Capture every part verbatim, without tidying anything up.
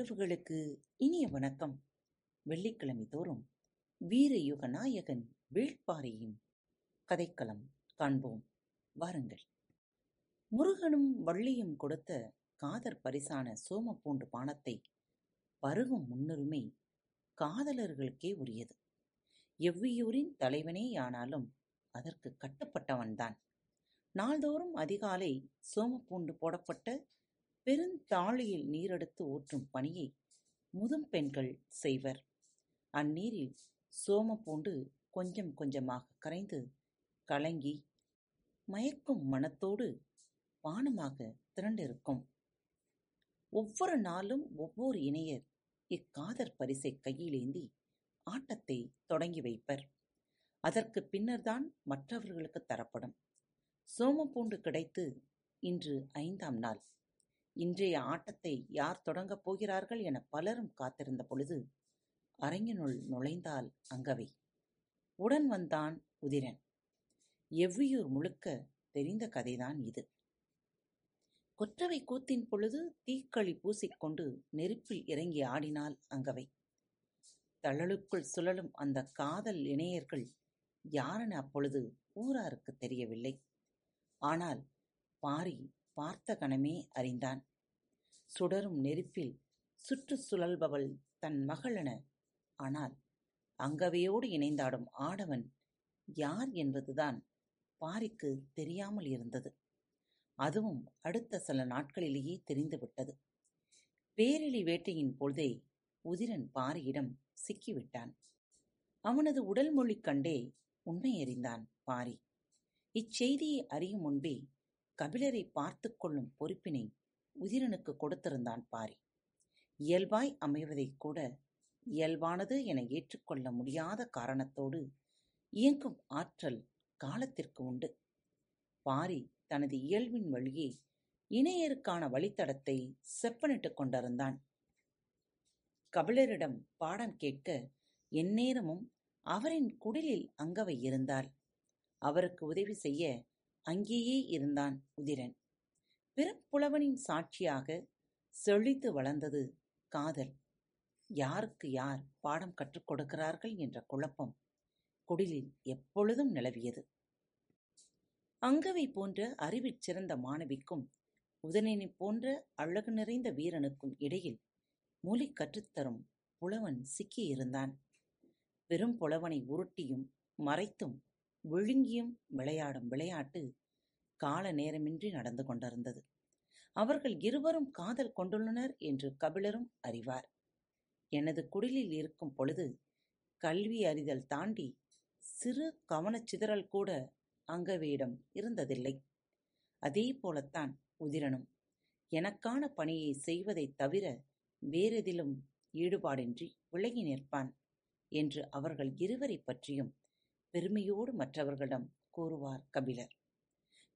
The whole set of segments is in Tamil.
உறவுகளுக்கு இனிய வணக்கம். வெள்ளிக்கிழமை தோறும் வீரயுக நாயகன் வீழ்பாரியின் கதைக்களம் காண்போம், வாருங்கள். முருகனும் வள்ளியும் கொடுத்த காதற் பரிசான சோமப்பூண்டு பானத்தை பருகும் முன்னுரிமை காதலர்களுக்கே உரியது. எவ்வியூரின் தலைவனேயானாலும் அதற்கு கட்டப்பட்டவன்தான். நாள்தோறும் அதிகாலை சோமப்பூண்டு போடப்பட்ட பெருந்தாளியில் நீரெடுத்து ஊற்றும் பணியை முதும் பெண்கள் செய்வர். அந்நீரில் சோமப்பூண்டு கொஞ்சம் கொஞ்சமாக கரைந்து கலங்கி மயக்கும் மனத்தோடு பானமாக திரண்டிருக்கும். ஒவ்வொரு நாளும் ஒவ்வொரு இணையர் இக்காதற் பரிசை கையிலேந்தி ஆட்டத்தை தொடங்கி வைப்பர். அதற்கு பின்னர்தான் மற்றவர்களுக்கு தரப்படும். சோமப்பூண்டு கிடைத்து இன்று ஐந்தாம் நாள். இன்றைய ஆட்டத்தை யார் தொடங்கப் போகிறார்கள் என பலரும் காத்திருந்த பொழுது அரங்கினுள் நுழைந்தால் அங்கவை. உடன் வந்தான் உதிரன். எவ்வியூர் முழுக்க தெரிந்த கதைதான் இது. கொற்றவை கூத்தின் பொழுது தீக்களி பூசிக்கொண்டு நெருப்பில் இறங்கி ஆடினாள் அங்கவை. தழலுக்குள் சுழலும் அந்த காதல் இணையர்கள் யாரென அப்பொழுது ஊராருக்கு தெரியவில்லை. ஆனால் பாரி பார்த்த கணமே அறிந்தான். சுடரும் நெருப்பில் சுற்று சுழல்பவள் தன் மகளென, ஆனால் அங்கவையோடு இணைந்தாடும் ஆடவன் யார் என்பதுதான் பாரிக்கு தெரியாமல் இருந்தது. அதுவும் அடுத்த சில நாட்களிலேயே தெரிந்துவிட்டது. பேரிழி வேட்டையின் பொழுதே உதிரன் பாரியிடம் சிக்கிவிட்டான். அவனது உடல் மொழி கண்டே உண்மையறிந்தான் பாரி. இச்செய்தியை அறியும் முன்பே கபிலரை பார்த்து கொள்ளும் பொறுப்பினை உதிரனுக்கு கொடுத்திருந்தான் பாரி. இயல்பாய் அமைவதை கூட இயல்பானது என ஏற்றுக்கொள்ள முடியாத காரணத்தோடு இயங்கும் ஆற்றல் காலத்திற்கு உண்டு. பாரி தனது இயல்பின் வழியே இணையருக்கான வழித்தடத்தை செப்பனிட்டு கொண்டிருந்தான். கபிலரிடம் பாடம் கேட்க எந்நேரமும் அவரின் குடிலில் அங்கவை இருந்தாள். அவருக்கு உதவி செய்ய அங்கேயே இருந்தான் உதிரன். பிறப்புலவனின் சாட்சியாக செழித்து வளர்ந்தது காதல். யாருக்கு யார் பாடம் கற்றுக் கொடுக்கிறார்கள் என்ற குழப்பம் குடிலில் எப்பொழுதும் நிலவியது. அங்கவை போன்ற அறிவிற் சிறந்த மாணவிக்கும் உதிரனை போன்ற அழகு நிறைந்த வீரனுக்கும் இடையில் மொழி கற்றுத்தரும் புலவன் சிக்கியிருந்தான். பெரும் புலவனை உருட்டியும் மறைத்தும் விழுங்கியும் விளையாடும் விளையாட்டு கால நேரமின்றி நடந்து கொண்டிருந்தது. அவர்கள் இருவரும் காதல் கொண்டுள்ளனர் என்று கபிலரும் அறிவார். எனது குடிலில் இருக்கும் பொழுது கல்வி அறிதல் தாண்டி சிறு கவனச்சிதறல் கூட அங்கவையிடம் இருந்ததில்லை. அதே போலத்தான் உதிரனும் எனக்கான பணியை செய்வதை தவிர வேறெதிலும் ஈடுபாடின்றி விலகி நிற்பான் என்று அவர்கள் இருவரை பற்றியும் பெருமையோடு மற்றவர்களிடம் கூறுவார் கபிலர்.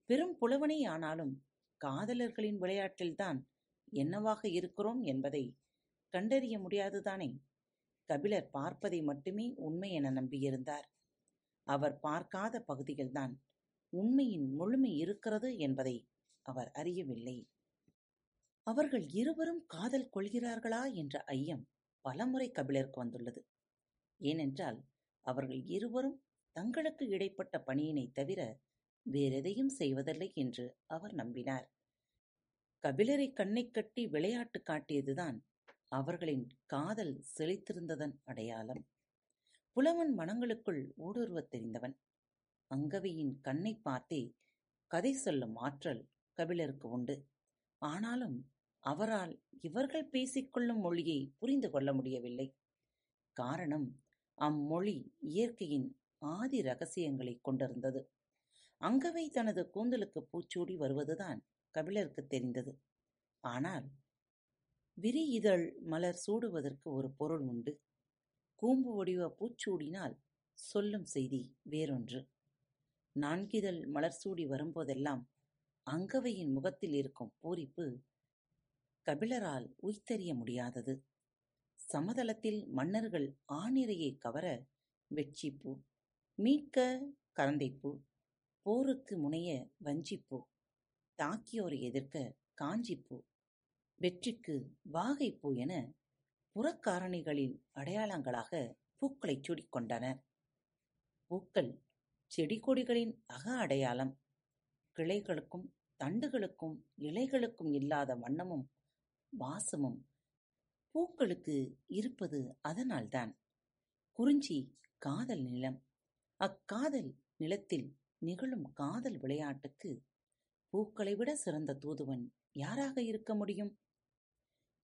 பெரும் புலவனே ஆனாலும் காதலர்களின் விளையாட்டில்தான் என்னவாக இருக்கிறோம் என்பதை கண்டறிய முடியாதுதானே. கபிலர் பார்ப்பதை மட்டுமே உண்மை என நம்பியிருந்தார். அவர் பார்க்காத பகுதியில்தான் உண்மையின் முழுமை இருக்கிறது என்பதை அவர் அறியவில்லை. அவர்கள் இருவரும் காதல் கொள்கிறார்களா என்ற ஐயம் பலமுறை கபிலருக்கு வந்துள்ளது. ஏனென்றால் அவர்கள் இருவரும் தங்களுக்கு இடைப்பட்ட பணியினை தவிர வேறெதையும் செய்வதில்லை என்று அவர் நம்பினார். கபிலரை கண்ணை கட்டி விளையாட்டு காட்டியதுதான் அவர்களின் காதல் செழித்திருந்ததன் அடையாளம். புலவன் மனங்களுக்குள் ஊடுருவத் தெரிந்தவன். அங்கவையின் கண்ணை பார்த்தே கதை சொல்லும் ஆற்றல் கபிலருக்கு உண்டு. ஆனாலும் அவரால் இவர்கள் பேசிக்கொள்ளும் மொழியை புரிந்து கொள்ள முடியவில்லை. காரணம், அம்மொழி இயற்கையின் ஆதி ரகசியங்களை கொண்டிருந்தது. அங்கவை தனது கூந்தலுக்கு பூச்சூடி வருவதுதான் கபிலருக்கு தெரிந்தது. ஆனால் விரி இதழ் மலர் சூடுவதற்கு ஒரு பொருள் உண்டு. கூம்பு வடிவ பூச்சூடினால் சொல்லும் செய்தி வேறொன்று. நான்கிதழ் மலர் சூடி வரும்போதெல்லாம் அங்கவையின் முகத்தில் இருக்கும் பூரிப்பு கபிலரால் உய்தறிய முடியாதது. சமதளத்தில் மன்னர்கள் ஆணிரையை கவர வெட்சிப்பூ, மீட்க கரந்தைப்பூ, போருக்கு முனைய வஞ்சிப்பூ, தாக்கியோரை எதிர்க்க காஞ்சிப்பூ, வெற்றிக்கு வாகைப்பூ என புறக்காரணிகளின் அடையாளங்களாக பூக்களை சூடிக்கொண்டனர். பூக்கள் செடி கொடிகளின் அக அடையாளம். கிளைகளுக்கும் தண்டுகளுக்கும் இலைகளுக்கும் இல்லாத வண்ணமும் வாசமும் பூக்களுக்கு இருப்பது அதனால்தான். குறிஞ்சி காதல் நிலம். அக்காதல் நிலத்தில் நிகழும் காதல் விளையாட்டுக்கு பூக்களை விட சிறந்த தூதுவன் யாராக இருக்க முடியும்?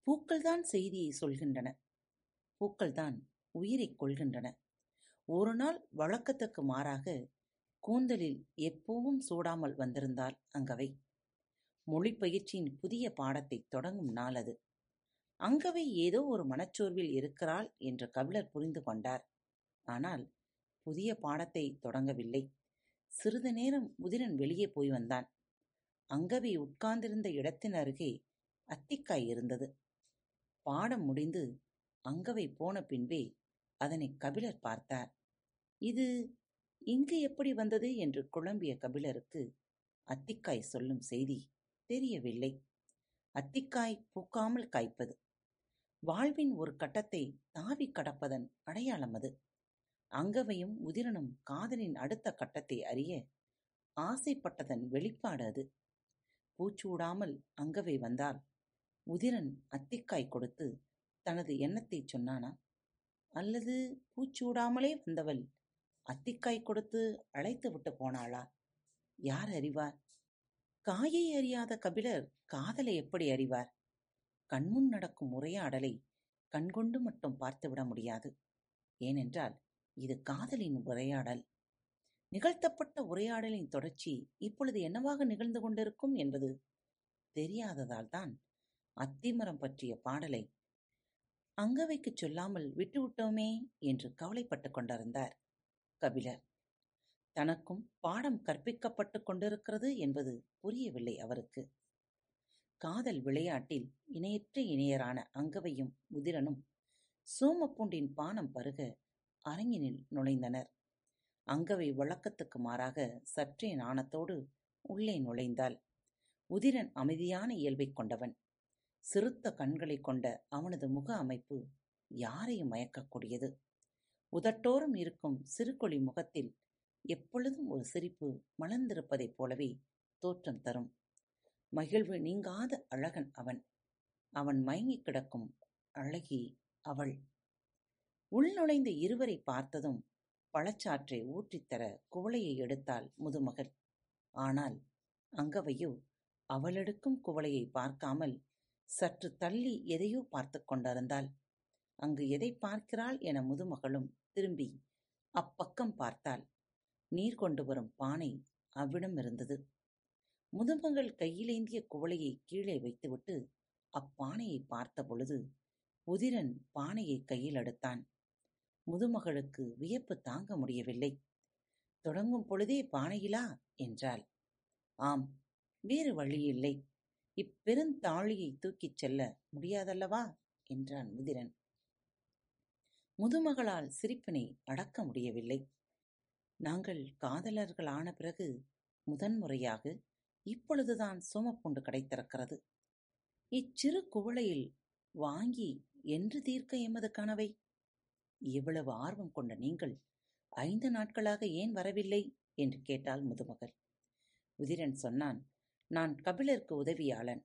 பூக்கள்தான் செய்தியை சொல்கின்றன. பூக்கள்தான் உயிரை கொள்கின்றன. ஒரு நாள் வழக்கத்துக்கு மாறாக கூந்தலில் எப்பவும் சூடாமல் வந்திருந்தால் அங்கவை. மொழி பயிற்சியின் புதிய பாடத்தை தொடங்கும் நாள் அது. அங்கவை ஏதோ ஒரு மனச்சோர்வில் இருக்கிறாள் என்று கபிலர் புரிந்து கொண்டார். ஆனால் புதிய பாடத்தை தொடங்கவில்லை. சிறிது நேரம் உதிரன் வெளியே போய் வந்தான். அங்கவை உட்கார்ந்திருந்த இடத்தின் அருகே அத்திக்காய் இருந்தது. பாடம் முடிந்து அங்கவை போன பின்பே அதனை கபிலர் பார்த்தார். இது இங்கு எப்படி வந்தது என்று குழம்பிய கபிலருக்கு அத்திக்காய் சொல்லும் செய்தி தெரியவில்லை. அத்திக்காய் பூக்காமல் காய்ப்பது வாழ்வின் ஒரு கட்டத்தை தாவி கடப்பதன் அடையாளம் அது. அங்கவையும் உதிரனும் காதலின் அடுத்த கட்டத்தை அறிய ஆசைப்பட்டதன் வெளிப்பாடு அது. பூச்சூடாமல் அங்கவை வந்தால் உதிரன் அத்திக்காய் கொடுத்து தனது எண்ணத்தை சொன்னானா? அல்லது பூச்சூடாமலே வந்தவள் அத்திக்காய் கொடுத்து அழைத்து விட்டு போனாளா? யார் அறிவார்? காயை அறியாத கபிலர் காதலை எப்படி அறிவார்? கண்முன் நடக்கும் உரையாடலை கண்கொண்டு மட்டும் பார்த்துவிட முடியாது. ஏனென்றால் இது காதலின் உரையாடல். நிகழ்த்தப்பட்ட உரையாடலின் தொடர்ச்சி இப்பொழுது என்னவாக நிகழ்ந்து கொண்டிருக்கும் என்பது தெரியாததால் தான் அத்திமரம் பற்றிய பாடலை அங்கவைக்கு சொல்லாமல் விட்டுவிட்டோமே என்று கவலைப்பட்டு கொண்டிருந்தார் கபிலர். தனக்கும் பாடம் கற்பிக்கப்பட்டு கொண்டிருக்கிறது என்பது புரியவில்லை அவருக்கு. காதல் விளையாட்டில் இணையற்ற இணையரான அங்கவையும் உதிரனும் சோமப்பூண்டின் பானம் பருக அரங்கினில் நுழைந்தனர். அங்கவை வழக்கத்துக்கு மாறாக சற்றே நாணத்தோடு உள்ளே நுழைந்தாள். உதிரன் அமைதியான இயல்பை கொண்டவன். சிறுத்த கண்களை கொண்ட அவனது முக அமைப்பு யாரையும் மயக்கக்கூடியது. உதட்டோரம் இருக்கும் சிறுகொளி முகத்தில் எப்பொழுதும் ஒரு சிரிப்பு மலர்ந்திருப்பதைப் போலவே தோற்றம் தரும். மகிழ்வு நீங்காத அழகன் அவன். அவன் மயங்கி கிடக்கும் அழகி அவள். உள்நுழைந்த இருவரை பார்த்ததும் பழச்சாற்றை ஊற்றித்தர குவளையை எடுத்தாள் முதுமகள். ஆனால் அங்கவையோ அவளெடுக்கும் குவளையை பார்க்காமல் சற்று தள்ளி எதையோ பார்த்து கொண்டிருந்தாள். அங்கு எதை பார்க்கிறாள் என முதுமகளும் திரும்பி அப்பக்கம் பார்த்தாள். நீர் கொண்டு வரும் பானை அவ்விடம் இருந்தது. முதுமகள் கையிலேந்திய குவளையை கீழே வைத்துவிட்டு அப்பானையை பார்த்த பொழுது உதிரன் பானையை கையில் எடுத்தான். முதுமகளுக்கு வியப்பு தாங்க முடியவில்லை. தொடங்கும் பொழுதே பானையிலா என்றாள். ஆம், வேறு வழியில்லை. இப்பெருந்தாளியை தூக்கிச் செல்ல முடியாதல்லவா என்றான் உதிரன். முதுமகளால் சிரிப்பினை அடக்க முடியவில்லை. நாங்கள் காதலர்களான பிறகு முதன்முறையாக இப்பொழுதுதான் சோமப்பூண்டு கிடைத்திருக்கிறது. இச்சிறு குவளையில் வாங்கி என்று தீர்க்க எமது கனவை? இவ்வளவு ஆர்வம் கொண்ட நீங்கள் ஐந்து நாட்களாக ஏன் வரவில்லை என்று கேட்டாள் முதுமகள். உதிரன் சொன்னான், நான் கபிலருக்கு உதவியாளன்.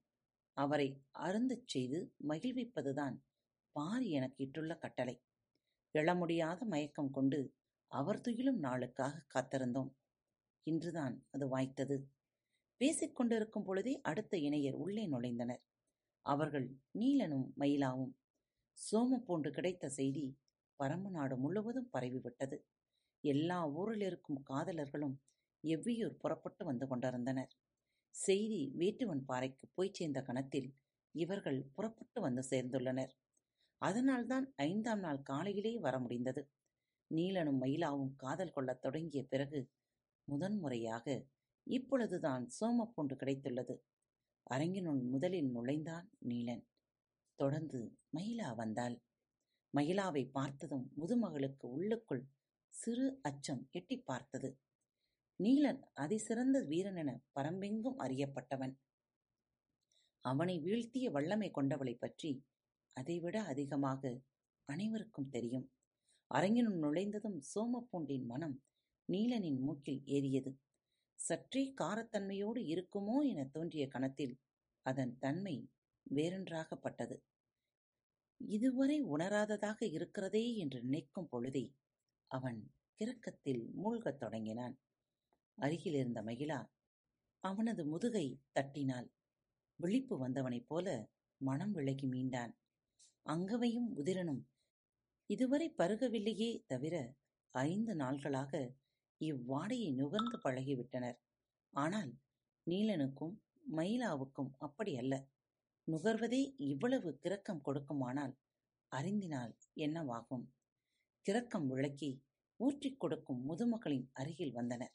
அவரை அருந்தச் செய்து மகிழ்விப்பதுதான் பாரி எனக்கு இட்டுள்ள கட்டளை. எழமுடியாத மயக்கம் கொண்டு அவர் துயிலும் நாளுக்காக காத்திருந்தோம். இன்றுதான் அது வாய்த்தது. பேசிக்கொண்டிருக்கும் பொழுதே அடுத்த இணையர் உள்ளே நுழைந்தனர். அவர்கள் நீலனும் மயிலாவும். சோமப்பூண்டு கிடைத்த செய்தி பரம்பு நாடு முழுவதும் பரவிவிட்டது. எல்லா ஊரில் இருக்கும் காதலர்களும் எவ்வியூர் புறப்பட்டு வந்து கொண்டிருந்தனர். செய்தி வேட்டுவன் பாறைக்கு போய் சேர்ந்த கணத்தில் இவர்கள் புறப்பட்டு வந்து சேர்ந்துள்ளனர். அதனால்தான் ஐந்தாம் நாள் காலையிலே வர முடிந்தது. நீலனும் மயிலாவும் காதல் கொள்ளத் தொடங்கிய பிறகு முதன்முறையாக இப்பொழுதுதான் சோமப்பூண்டு கிடைத்துள்ளது. அரங்கினுள் முதலில் நுழைந்தான் நீலன். தொடர்ந்து மயிலா வந்தாள். மயிலாவை பார்த்ததும் முதுமகளுக்கு உள்ளுக்குள் சிறு அச்சம் எட்டி பார்த்தது. நீலன் அதிசிறந்த வீரன் என பரம்பெங்கும் அறியப்பட்டவன். அவனை வீழ்த்திய வல்லமை கொண்டவளை பற்றி அதைவிட அதிகமாக அனைவருக்கும் தெரியும். அரங்கினுள் நுழைந்ததும் சோமப்பூண்டின் மனம் நீலனின் மூக்கில் ஏறியது. சற்றே காரத்தன்மையோடு இருக்குமோ என தோன்றிய கணத்தில் அதன் தன்மை வேறொன்றாகப்பட்டது. இதுவரை உணராததாக இருக்கிறதே என்று நினைக்கும் பொழுதே அவன் கிறக்கத்தில் மூழ்கத் தொடங்கினான். அருகிலிருந்த மகிழா அவனது முதுகை தட்டினாள். விழிப்பு வந்தவனைப் போல மனம் விலகி மீண்டான். அங்கவையும் உதிரனும் இதுவரை பருகவில்லையே தவிர ஐந்து நாள்களாக இவ்வாடையை நுகர்ந்து பழகிவிட்டனர். ஆனால் நீலனுக்கும் மயிலாவுக்கும் அப்படி அல்ல. நுகர்வதே இவ்வளவு கிறக்கம் கொடுக்குமானால் அறிந்தினால் என்னவாகும்? கிறக்கம் விளக்கி ஊற்றிக் கொடுக்கும் முதுமகளின் அருகில் வந்தனர்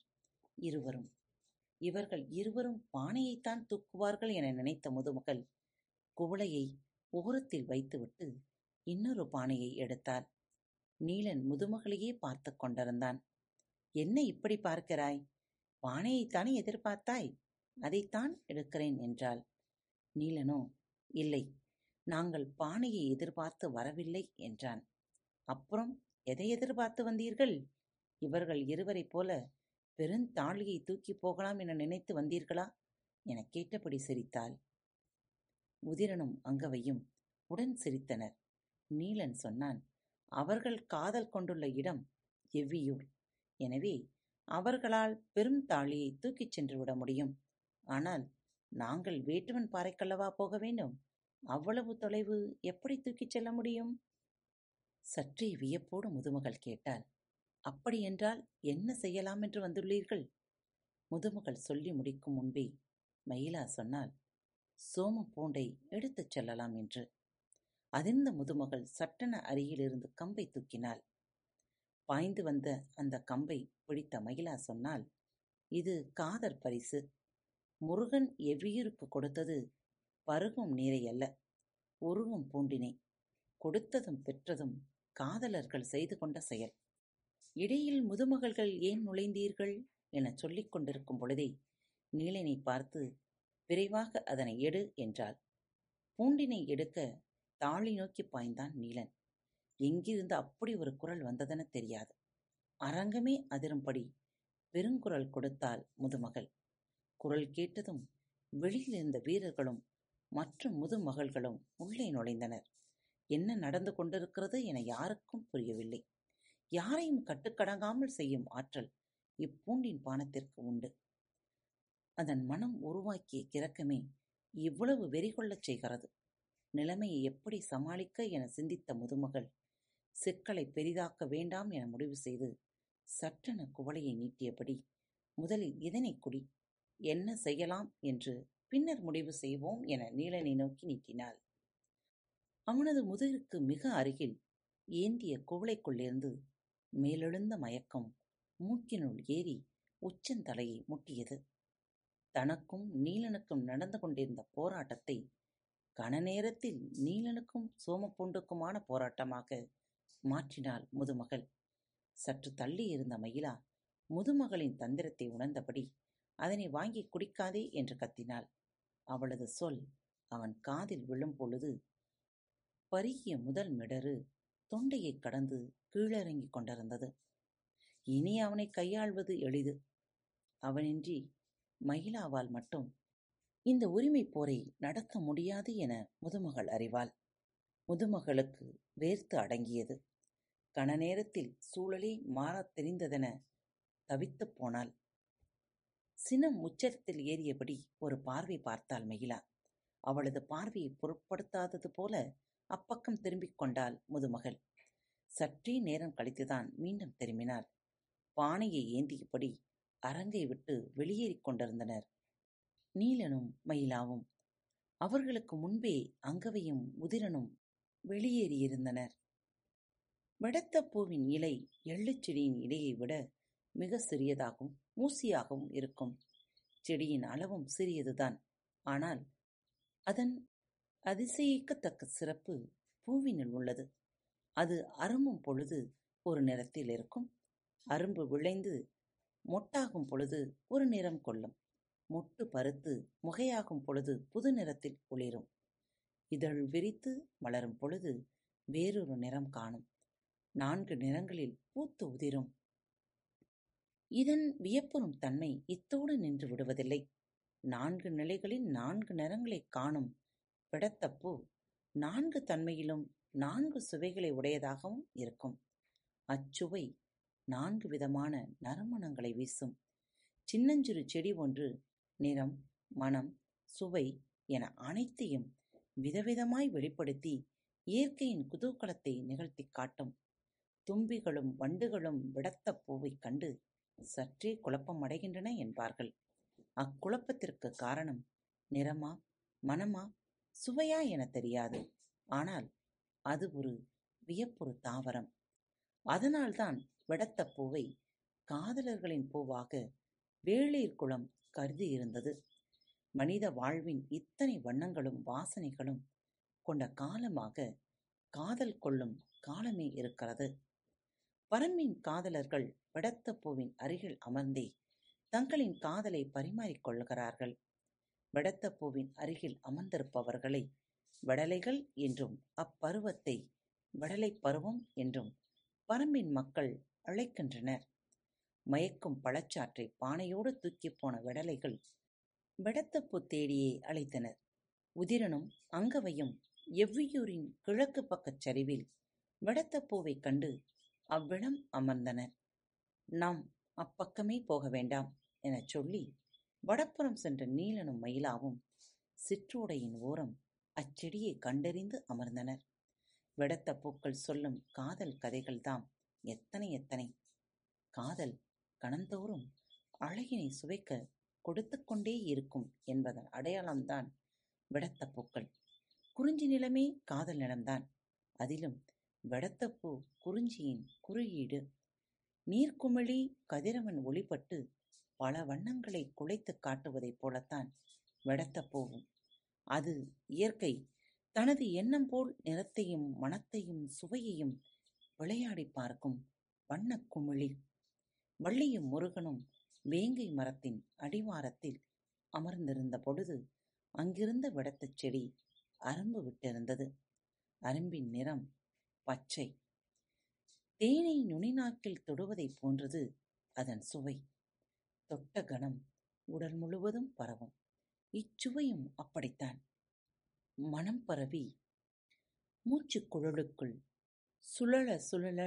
இருவரும். இவர்கள் இருவரும் பானையைத்தான் தூக்குவார்கள் என நினைத்த முதுமகள் குவளையை ஓரத்தில் வைத்துவிட்டு இன்னொரு பானையை எடுத்தாள். நீலன் முதுமகளையே பார்த்து கொண்டிருந்தான். என்ன இப்படி பார்க்கிறாய்? பானையைத்தானே எதிர்பார்த்தாய், அதைத்தான் எடுக்கிறேன் என்றாள். நீலனோ, இல்லை, நாங்கள் பானையை எதிர்பார்த்து வரவில்லை என்றான். அப்புறம் எதை எதிர்பார்த்து வந்தீர்கள்? இவர்கள் இருவரை போல பெருந்தாளியை தூக்கி போகலாம் என நினைத்து வந்தீர்களா என கேட்டபடி சிரித்தாள். உதிரனும் அங்கவையும் உடன் சிரித்தனர். நீலன் சொன்னான், அவர்கள் காதல் கொண்டுள்ள இடம் எவ்வியூர், எனவே அவர்களால் பெருந்தாளியை தூக்கிச் சென்று விட முடியும். ஆனால் நாங்கள் வேட்டுவன் பாறைக்கல்லவா போக வேண்டும்? அவ்வளவு தொலைவு எப்படி தூக்கிச் செல்ல முடியும்? சற்றே வியப்போடு முதுமகள் கேட்டாள், அப்படியென்றால் என்ன செய்யலாம் என்று வந்துள்ளீர்கள்? முதுமகள் சொல்லி முடிக்கும் முன்பே மயிலா சொன்னால், சோமப்பூண்டை எடுத்துச் செல்லலாம் என்று. அதிர்ந்த முதுமகள் சட்டென அருகிலிருந்து கம்பை தூக்கினாள். பாய்ந்து வந்த அந்த கம்பை பிடித்த மயிலா சொன்னால், இது காதற் பரிசு. முருகன் எவ்வியூருக்கு கொடுத்தது பருகும் நீரை அல்ல, உருகும் பூண்டினை. கொடுத்ததும் பெற்றதும் காதலர்கள் செய்து கொண்ட செயல். இடையில் முதுமகள்கள் ஏன் நுழைந்தீர்கள் என சொல்லிக் கொண்டிருக்கும் பொழுதே நீலனை பார்த்து விரைவாக அதனை எடு என்றாள். பூண்டினை எடுக்க தாளி நோக்கி பாய்ந்தான் நீலன். எங்கிருந்து அப்படி ஒரு குரல் வந்ததென தெரியாது. அரங்கமே அதிரும்படி பெருங்குரல் கொடுத்தாள் முதுமகள். குரல் கேட்டதும் வெளியில் இருந்த வீரர்களும் மற்றும் முதுமகள்களும் உள்ளே நுழைந்தனர். என்ன நடந்து கொண்டிருக்கிறது என யாருக்கும் புரியவில்லை. யாரையும் கட்டுக்கடங்காமல் செய்யும் ஆற்றல் இப்பூண்டின் பானத்திற்கு உண்டு. அதன் மனம் உருவாக்கிய கிறக்கமே இவ்வளவு வெறிகொள்ளச் செய்கிறது. நிலைமையை எப்படி சமாளிக்க என சிந்தித்த முதுமகள் சிக்கலை பெரிதாக்க வேண்டாம் என முடிவு செய்து சட்டென குவளையை நீட்டியபடி, முதலில் இதனை குடி, என்ன செய்யலாம் என்று பின்னர் முடிவு செய்வோம் என நீலனை நோக்கி நீட்டினாள். அவனது முதுகிற்கு மிக அருகில் ஏந்திய குவளைக்குள்ளிருந்து மேலெழுந்த மயக்கம் மூக்கினுள் ஏறி உச்சந்தலையை முட்டியது. தனக்கும் நீலனுக்கும் நடந்து கொண்டிருந்த போராட்டத்தை கணநேரத்தில் நீலனுக்கும் சோமப்பூண்டுக்குமான போராட்டமாக மாற்றினாள் முதுமகள். சற்று தள்ளி இருந்த மயிலா முதுமகளின் தந்திரத்தை உணர்ந்தபடி அதனை வாங்கி குடிக்காதே என்று கத்தினாள். அவளது சொல் அவன் காதில் விழும் பொழுது பருகிய முதல் மிடரு தொண்டையை கடந்து கீழறங்கிக் கொண்டிருந்தது. இனி அவனை கையாள்வது எளிது. அவனின்றி மகிழாவால் மட்டும் இந்த உரிமை போரை நடத்த முடியாது என முதுமகள் அறிவாள். முதுமகளுக்கு வேர்த்து அடங்கியது. கணநேரத்தில் சூழலே மாறத் தெரிந்ததென தவித்துப் போனாள். சினம் உச்சரித்தில் ஏறியபடி ஒரு பார்வை பார்த்தாள் மகிழா. அவளது பார்வையை பொருட்படுத்தாதது போல அப்பக்கம் திரும்பிக் கொண்டாள் முதுமகள். சற்றே நேரம் கழித்துதான் மீண்டும் திரும்பினாள். பானையை ஏந்தியபடி அரங்கை விட்டு வெளியேறிக் கொண்டிருந்தனர் நீலனும் மயிலாவும். அவர்களுக்கு முன்பே அங்கவையும் உதிரனும் வெளியேறியிருந்தனர். வெடத்த பூவின் இலை எள்ளுச்செடியின் இலையை விட மிக சிறியதாகவும் மூசியாகவும் இருக்கும். செடியின் அளவும் சிறியதுதான், ஆனால் அதன் அதிசயிக்கத்தக்க சிறப்பு பூவினில் உள்ளது. அது அரும்பும் பொழுது ஒரு நிறத்தில் இருக்கும், அரும்பு விளைந்து மொட்டாகும் பொழுது ஒரு நிறம் கொள்ளும். மொட்டு பருத்து முகையாகும் பொழுது புது நிறத்தில் ஒளிரும். இதழ் விரித்து வளரும் பொழுது வேறொரு நிறம் காணும். நான்கு நிறங்களில் பூத்து உதிரும். இதன் வியப்புறும் தன்மை இத்தோடு நின்று விடுவதில்லை. நான்கு நிலைகளில் நான்கு நிறங்களை காணும் பிடத்தப்பூ நான்கு தன்மையிலும் நான்கு சுவைகளை உடையதாகவும் இருக்கும். அச்சுவை நான்கு விதமான நறுமணங்களை வீசும். சின்னஞ்சிறு செடி ஒன்று நிறம், மனம், சுவை என அனைத்தையும் விதவிதமாய் வெளிப்படுத்தி இயற்கையின் குதூகலத்தை நிகழ்த்தி காட்டும். தும்பிகளும் வண்டுகளும் விடத்த பூவைக் கண்டு சற்றே குழப்பம் அடைகின்றன என்பார்கள். அக்குழப்பத்திற்கு காரணம் நிறமா, மனமா, சுவையா என தெரியாது. ஆனால் அது ஒரு வியப்புறு தாவரம். அதனால்தான் விடத்த பூவை காதலர்களின் பூவாக வேளிர் குளம் கருதி இருந்தது. மனித வாழ்வின் இத்தனை வண்ணங்களும் வாசனைகளும் கொண்ட காலமாக காதல் கொள்ளும் காலமே இருக்கிறது. பரம்பின் காதலர்கள் விடத்த பூவின் அருகில் அமர்ந்தே தங்களின் காதலை பரிமாறிக்கொள்கிறார்கள். விடத்த பூவின் அருகில் அமர்ந்திருப்பவர்களை விடலைகள் என்றும் அப்பருவத்தை விடலை பருவம் என்றும் பரம்பின் மக்கள் அழைக்கின்றனர். மயக்கும் பழச்சாற்றை பானையோடு தூக்கிப் போன விடலைகள் விடத்தப்பூ தேடியே அழைத்தனர். உதிரனும் அங்கவையும் எவ்வியூரின் கிழக்கு பக்கச் சரிவில் விடத்தப்பூவை கண்டு அவ்விடம் அமர்ந்தனர். நாம் அப்பக்கமே போக வேண்டாம் எனச் சொல்லி வடப்புறம் சென்ற நீலனும் மயிலாவும் சிற்றோடையின் ஓரம் அச்செடியை கண்டறிந்து அமர்ந்தனர். விடத்தப்பூக்கள் சொல்லும் காதல் கதைகள்தாம் எத்தனை எத்தனை. காதல் கணந்தோறும் அழகினை சுவைக்க கொடுத்து கொண்டே இருக்கும் என்பதன் அடையாளம்தான் விடத்தப்பூக்கள். குறிஞ்சி நிலமே காதல் நிலம்தான். அதிலும் விடத்தப்பூ குறிஞ்சியின் குறியீடு. நீர்க்குமிழி கதிரவன் ஒளிப்பட்டு பல வண்ணங்களை குலைத்து காட்டுவதைப் போலத்தான் விடத்தப்பூவும். அது இயற்கை தனது எண்ணம் போல் நிறத்தையும் மனத்தையும் சுவையையும் விளையாடி பார்க்கும் வண்ணக்குமிழி. வள்ளியும் முருகனும் வேங்கை மரத்தின் அடிவாரத்தில் அமர்ந்திருந்த பொழுது அங்கிருந்த விடத்தச் செடி அரும்பு விட்டிருந்தது. அரும்பின் நிறம் பச்சை. தேனை நுனிநாக்கில் தொடுவதை போன்றது அதன் சுவை. தொட்ட கணம் உடல் முழுவதும் பரவும். இச்சுவையும் அப்படித்தான். மனம் பரவி மூச்சு குழலுக்குள் சுழல சுழல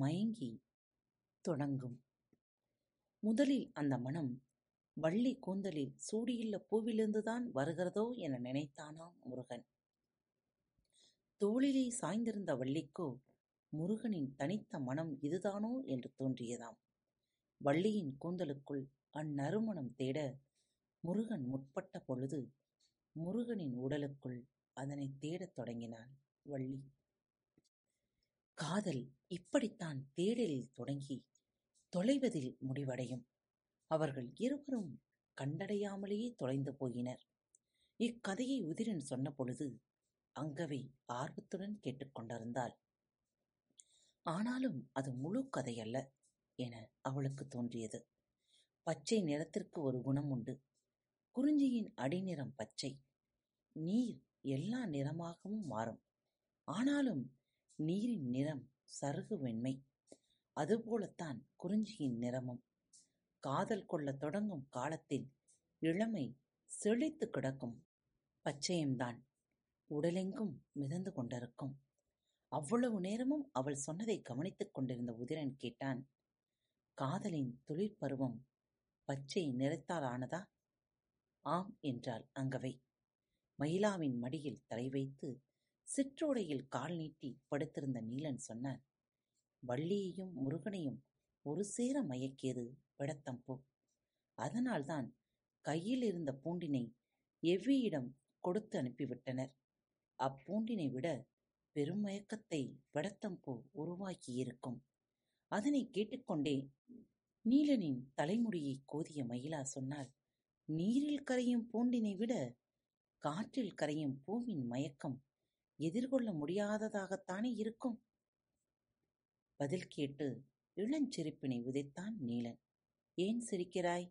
மயங்கி தொடங்கும். முதலில் அந்த மனம் வள்ளி கூந்தலில் சூடியுள்ள பூவிலிருந்துதான் வருகிறதோ என நினைத்தானாம் முருகன். தோளிலே சாய்ந்திருந்த வள்ளிக்கோ முருகனின் தனித்த மனம் இதுதானோ என்று தோன்றியதாம். வள்ளியின் கூந்தலுக்குள் அந்நறுமணம் தேட முருகன் முற்பட்ட பொழுது முருகனின் உடலுக்குள் அதனை தேடத் தொடங்கினாள் வள்ளி. காதல் இப்படித்தான் தேடலில் தொடங்கி தொலைவதில் முடிவடையும். அவர்கள் இருவரும் கண்டடையாமலேயே தொலைந்து போயினர். இக்கதையை உதிரன் சொன்ன பொழுது அங்கவை ஆர்வத்துடன் கேட்டுக்கொண்டிருந்தாள். ஆனாலும் அது முழு கதையல்ல என அவளுக்கு தோன்றியது. பச்சை நிறத்திற்கு ஒரு குணம் உண்டு. குறிஞ்சியின் அடிநிறம் பச்சை. நீர் எல்லா நிறமாகவும் மாறும். ஆனாலும் நீரின் நிறம் சருகு வெண்மை. அதுபோலத்தான் குறிஞ்சியின் நிறமும். காதல் கொள்ள தொடங்கும் காலத்தில் இளமை செழித்து கிடக்கும் பச்சையம்தான் உடலெங்கும் மிதந்து கொண்டிருக்கும். அவ்வளவு நேரமும் அவள் சொன்னதை கவனித்துக் கொண்டிருந்த உதிரன் கேட்டான், காதலின் துளிர்பருவம் பச்சை நிறத்தால் ஆனதா? ஆம் என்றாள் அங்கவை. மயிலாவின் மடியில் தலை வைத்து சிற்றோடையில் கால் நீட்டி படுத்திருந்த நீலன் சொன்னான், வள்ளியையும் முருகனையும் ஒரு சேர மயக்கியது விடத்தம்பூ. அதனால்தான் கையில் இருந்த பூண்டினை எவ்வியிடம் கொடுத்து அனுப்பிவிட்டனர். அப்பூண்டினை விட பெருமயக்கத்தை விடத்தம்பூ உருவாக்கியிருக்கும். அதனை கேட்டுக்கொண்டே நீலனின் தலைமுடியை கோதிய மயிலா சொன்னால், நீரில் கரையும் பூண்டினை விட காற்றில் கரையும் பூவின் மயக்கம் எதிர்கொள்ள முடியாததாகத்தானே இருக்கும். பதில் கேட்டு இளஞ்சிரிப்பினை உதைத்தான் நீலன். ஏன் சிரிக்கிறாய்?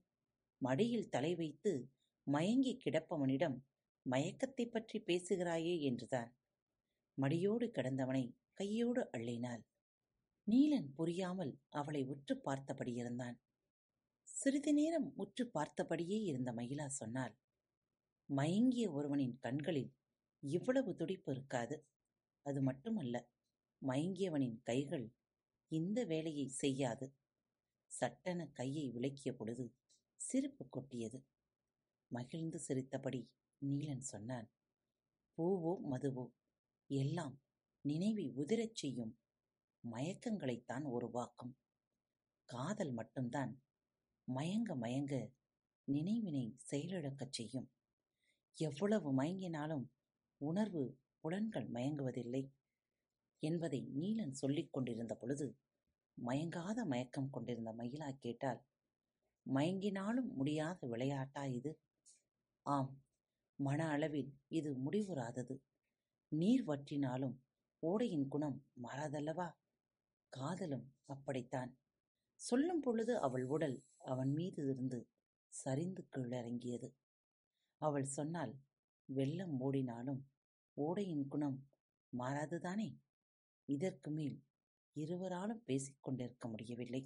மடியில் தலை வைத்து மயங்கி கிடப்பவனிடம் மயக்கத்தை பற்றி பேசுகிறாயே என்றுதான் மடியோடு கிடந்தவனை கையோடு அள்ளினாள். நீலன் புரியாமல் அவளை உற்று பார்த்தபடி இருந்தான். சிறிது நேரம் உற்று பார்த்தபடியே இருந்த மயிலா சொன்னாள், மயங்கிய ஒருவனின் கண்களில் இவ்வளவு துடிப்பு இருக்காது. அது மட்டுமல்ல, மயங்கியவனின் கைகள் இந்த வேலையை செய்யாது. சட்டென கையை விலக்கிய பொழுது சிரிப்பு கொட்டியது. மகிழ்ந்து சிரித்தபடி நீலன் சொன்னான், பூவோ மதுவோ எல்லாம் நினைவை உதிரச் செய்யும் மயக்கங்களைத்தான் உருவாக்கும். காதல் மட்டும்தான் மயங்க மயங்க நினைவினை செயலிழக்கச் செய்யும். எவ்வளவு மயங்கினாலும் உணர்வு புலன்கள் மயங்குவதில்லை என்பதை நீலன் சொல்லிக் கொண்டிருந்த பொழுது மயங்காத மயக்கம் கொண்டிருந்த மயிலா கேட்டால், மயங்கினாலும் முடியாத விளையாட்டா இது? ஆம், மன அளவில் இது முடிவுறாதது. நீர் வற்றினாலும் ஓடையின் குணம் மாறாதல்லவா? காதலும் அப்படித்தான். சொல்லும் பொழுது அவள் உடல் அவன் மீது இருந்து சரிந்து கீழிறங்கியது. அவள் சொன்னால், வெள்ளம் ஓடினாலும் ஓடையின் குணம் மாறாதுதானே. இதற்கு மேல் இருவராலும் பேசிக்கொண்டிருக்க முடியவில்லை.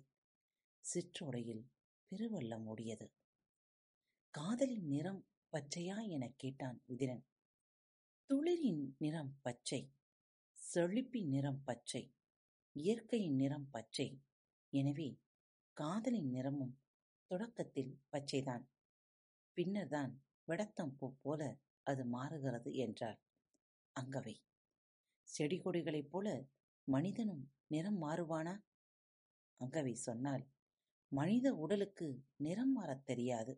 சிற்றோடையில் பெருவெள்ளம் ஓடியது. காதலின் நிறம் பச்சையா எனக் கேட்டான் உதிரன். துளிரின் நிறம் பச்சை, செழிப்பின் நிறம் பச்சை, இயற்கையின் நிறம் பச்சை. எனவே காதலின் நிறமும் தொடக்கத்தில் பச்சைதான், பின்னர்தான் வெடத்தம்பூ போல அது மாறுகிறது என்றாள் அங்கவை. செடி கொடிகளைப் போல மனிதனும் நிறம் மாறுவானா? அங்கவை சொன்னால், மனித உடலுக்கு நிறம் மாறத் தெரியாது,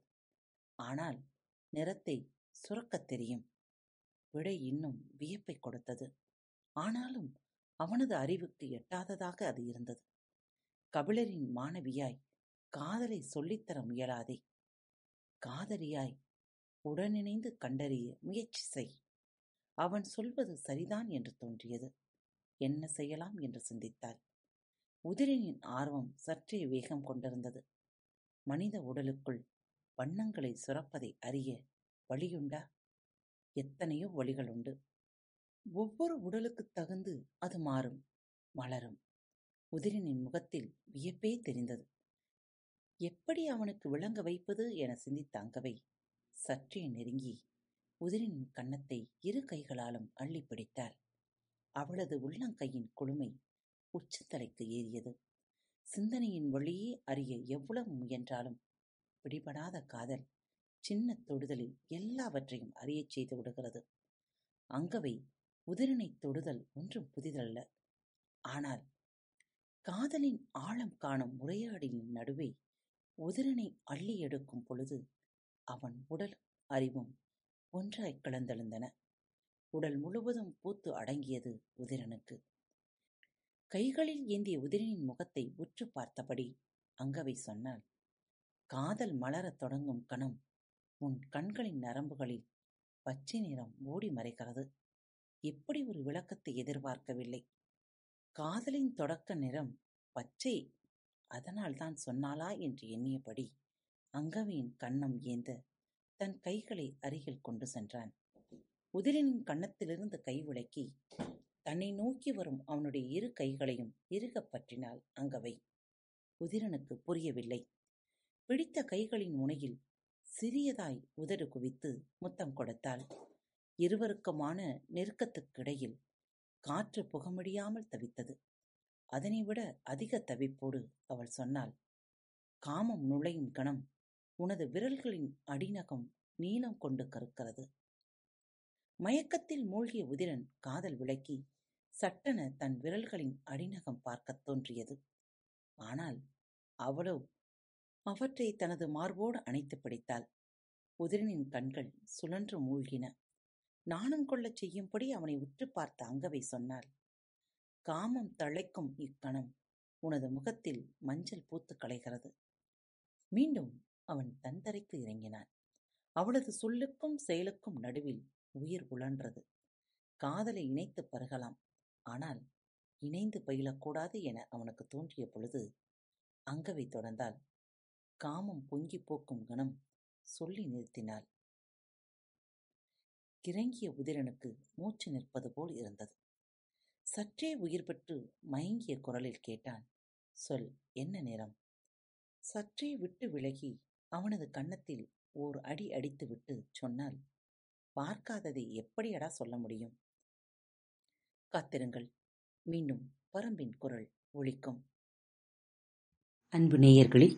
ஆனால் நிறத்தை சுரக்கத் தெரியும். விடை இன்னும் வியப்பை கொடுத்தது. ஆனாலும் அவனது அறிவுக்கு எட்டாததாக அது இருந்தது. கபிலரின் மாணவியாய் காதலை சொல்லித்தர முயலாதே, காதலியாய் உடனிணைந்து கண்டறிய முயற்சி செய். அவன் சொல்வது சரிதான் என்று தோன்றியது. என்ன செய்யலாம் என்று சிந்தித்தாள். உதிரனின் ஆர்வம் சற்றே வேகம் கொண்டிருந்தது. மனித உடலுக்குள் வண்ணங்களை சுரப்பதை அறிய வழியுண்டா? எத்தனையோ வழிகள் உண்டு. ஒவ்வொரு உடலுக்கு தகுந்து அது மாறும், மலரும். உதிரனின் முகத்தில் வியப்பே தெரிந்தது. எப்படி அவனுக்கு விளங்க வைப்பது என சிந்தித்த அங்கவை சற்றே நெருங்கி உதிரனின் கன்னத்தை இரு கைகளாலும் அள்ளி பிடித்தாள். அவளது உள்ளங்கையின் குளுமை உச்சத்தலைக்கு ஏறியது. சிந்தனையின் வழியே அறிய எவ்வளவு முயன்றாலும் பிடிபடாத காதல் சின்ன தொடுதலில் எல்லாவற்றையும் அறியச் செய்து விடுகிறது. அங்கவை உதிரனை தொடுதல் ஒன்றும் புதிதல்ல. ஆனால் காதலின் ஆழம் காணும் உரையாடலின் நடுவே உதிரனை அள்ளி எடுக்கும் பொழுது அவன் உடல் அறிவும் ஒன்றாய் கிளந்தெழுந்தன. உடல் முழுவதும் பூத்து அடங்கியது உதிரனுக்கு. கைகளில் ஏந்திய உதிரனின் முகத்தை உற்று பார்த்தபடி அங்கவை சொன்னாள், காதல் மலரத் தொடங்கும் கணம் உன் கண்களின் நரம்புகளில் பச்சை நிறம் ஓடி மறைக்கிறது. எப்படி ஒரு விளக்கத்தை எதிர்பார்க்கவில்லை. காதலின் தொடக்க நிறம் பச்சை, அதனால்தான் சொன்னாளா என்று எண்ணியபடி அங்கவையின் கன்னம் ஏந்த தன் கைகளை அருகில் கொண்டு சென்றான். உதிரனின் கன்னத்திலிருந்து கை விலக்கி தன்னை நோக்கி வரும் அவனுடைய இரு கைகளையும் இறுகப் பற்றினாள் அங்கவை. உதிரனுக்கு புரியவில்லை. பிடித்த கைகளின் முனையில் சிறியதாய் உதடு குவித்து முத்தம் கொடுத்தாள். இருவருக்குமான நெருக்கத்துக்கிடையில் காற்று புகமுடியாமல் தவித்தது. அதனைவிட அதிக தவிப்போடு அவள் சொன்னாள், காமம் நுழையும் கணம் உனது விரல்களின் அடிநகம் நீளம் கொண்டு கருக்கிறது. மயக்கத்தில் மூழ்கிய உதிரன் காதல் விளக்கி சட்டென தன் விரல்களின் அடிநகம் பார்க்கத் தோன்றியது. ஆனால் அவளோ அவற்றை தனது மார்போடு அணைத்து பிடித்தாள். உதிரனின் கண்கள் சுழன்று மூழ்கின. நாணம் கொள்ளச் செய்யும்படி அவனை உற்று பார்த்த அங்கவை சொன்னாள், காமம் தழைக்கும் இக்கணம் உனது முகத்தில் மஞ்சள் பூத்து களைகிறது. மீண்டும் அவன் தந்தரைக்கு இறங்கினான். அவளது சொல்லுக்கும் செயலுக்கும் நடுவில் உயிர் உழன்றது. காதலை இணைத்து பருகலாம், ஆனால் இணைந்து பயிலக்கூடாது என அவனுக்கு தோன்றிய பொழுது அங்கவை தொடர்ந்தாள், காமம் பொங்கி போக்கும் கணம் சொல்லி நிறுத்தினாள். கிறங்கிய உதிரனுக்கு மூச்சு நிற்பது போல் இருந்தது. சற்றே உயிர் பெற்று மயங்கிய குரலில் கேட்டான், சொல், என்ன நேரம்? சற்றே விட்டு விலகி அவனது கன்னத்தில் ஓர் அடி அடித்து விட்டு சொன்னால், பார்க்காததை எப்படியடா சொல்ல முடியும்? காத்திருங்கள், மீண்டும் பரம்பின் குரல் ஒலிக்கும். அன்பு நேயர்களில்